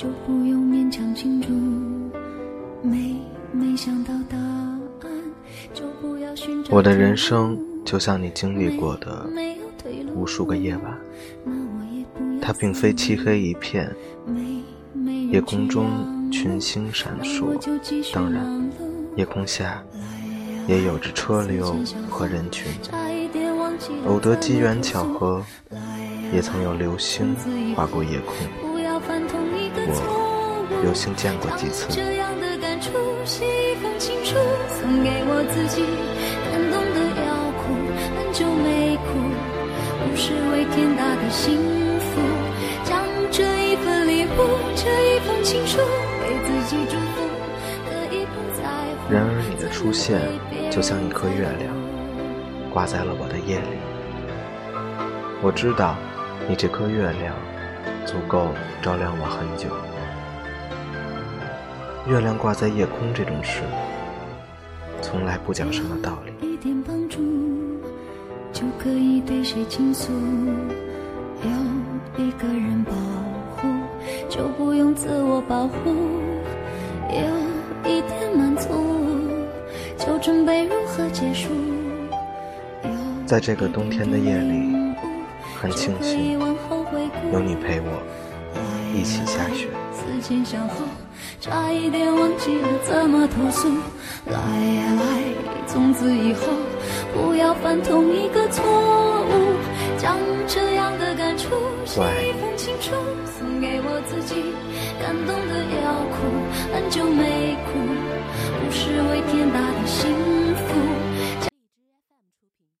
就不用勉强庆祝，没想到答案就不要寻找。我的人生就像你经历过的无数个夜晚，它并非漆黑一片，夜空中群星闪烁，当然夜空下也有着车流和人群。偶得机缘巧合，也曾有流星划过夜空，我有幸见过几次。不失为天大的幸福，将这一份礼物，这一封情书，给自己祝福和一份在乎。然而你的出现就像一颗月亮，挂在了我的夜里。我知道你这颗月亮足够照亮我很久。月亮挂在夜空这种事，从来不讲什么道理。一点帮助就可以对谁倾诉，有一个人保护就不用自我保护，有一点满足就准备如何结束。在这个冬天的夜里，很庆幸有你陪我一起下雪。思前想后，差一点忘记了怎么投诉。来，从此以后不要犯同一个错误，将这样的感触写一封情书，送给我自己，感动的要哭，很久没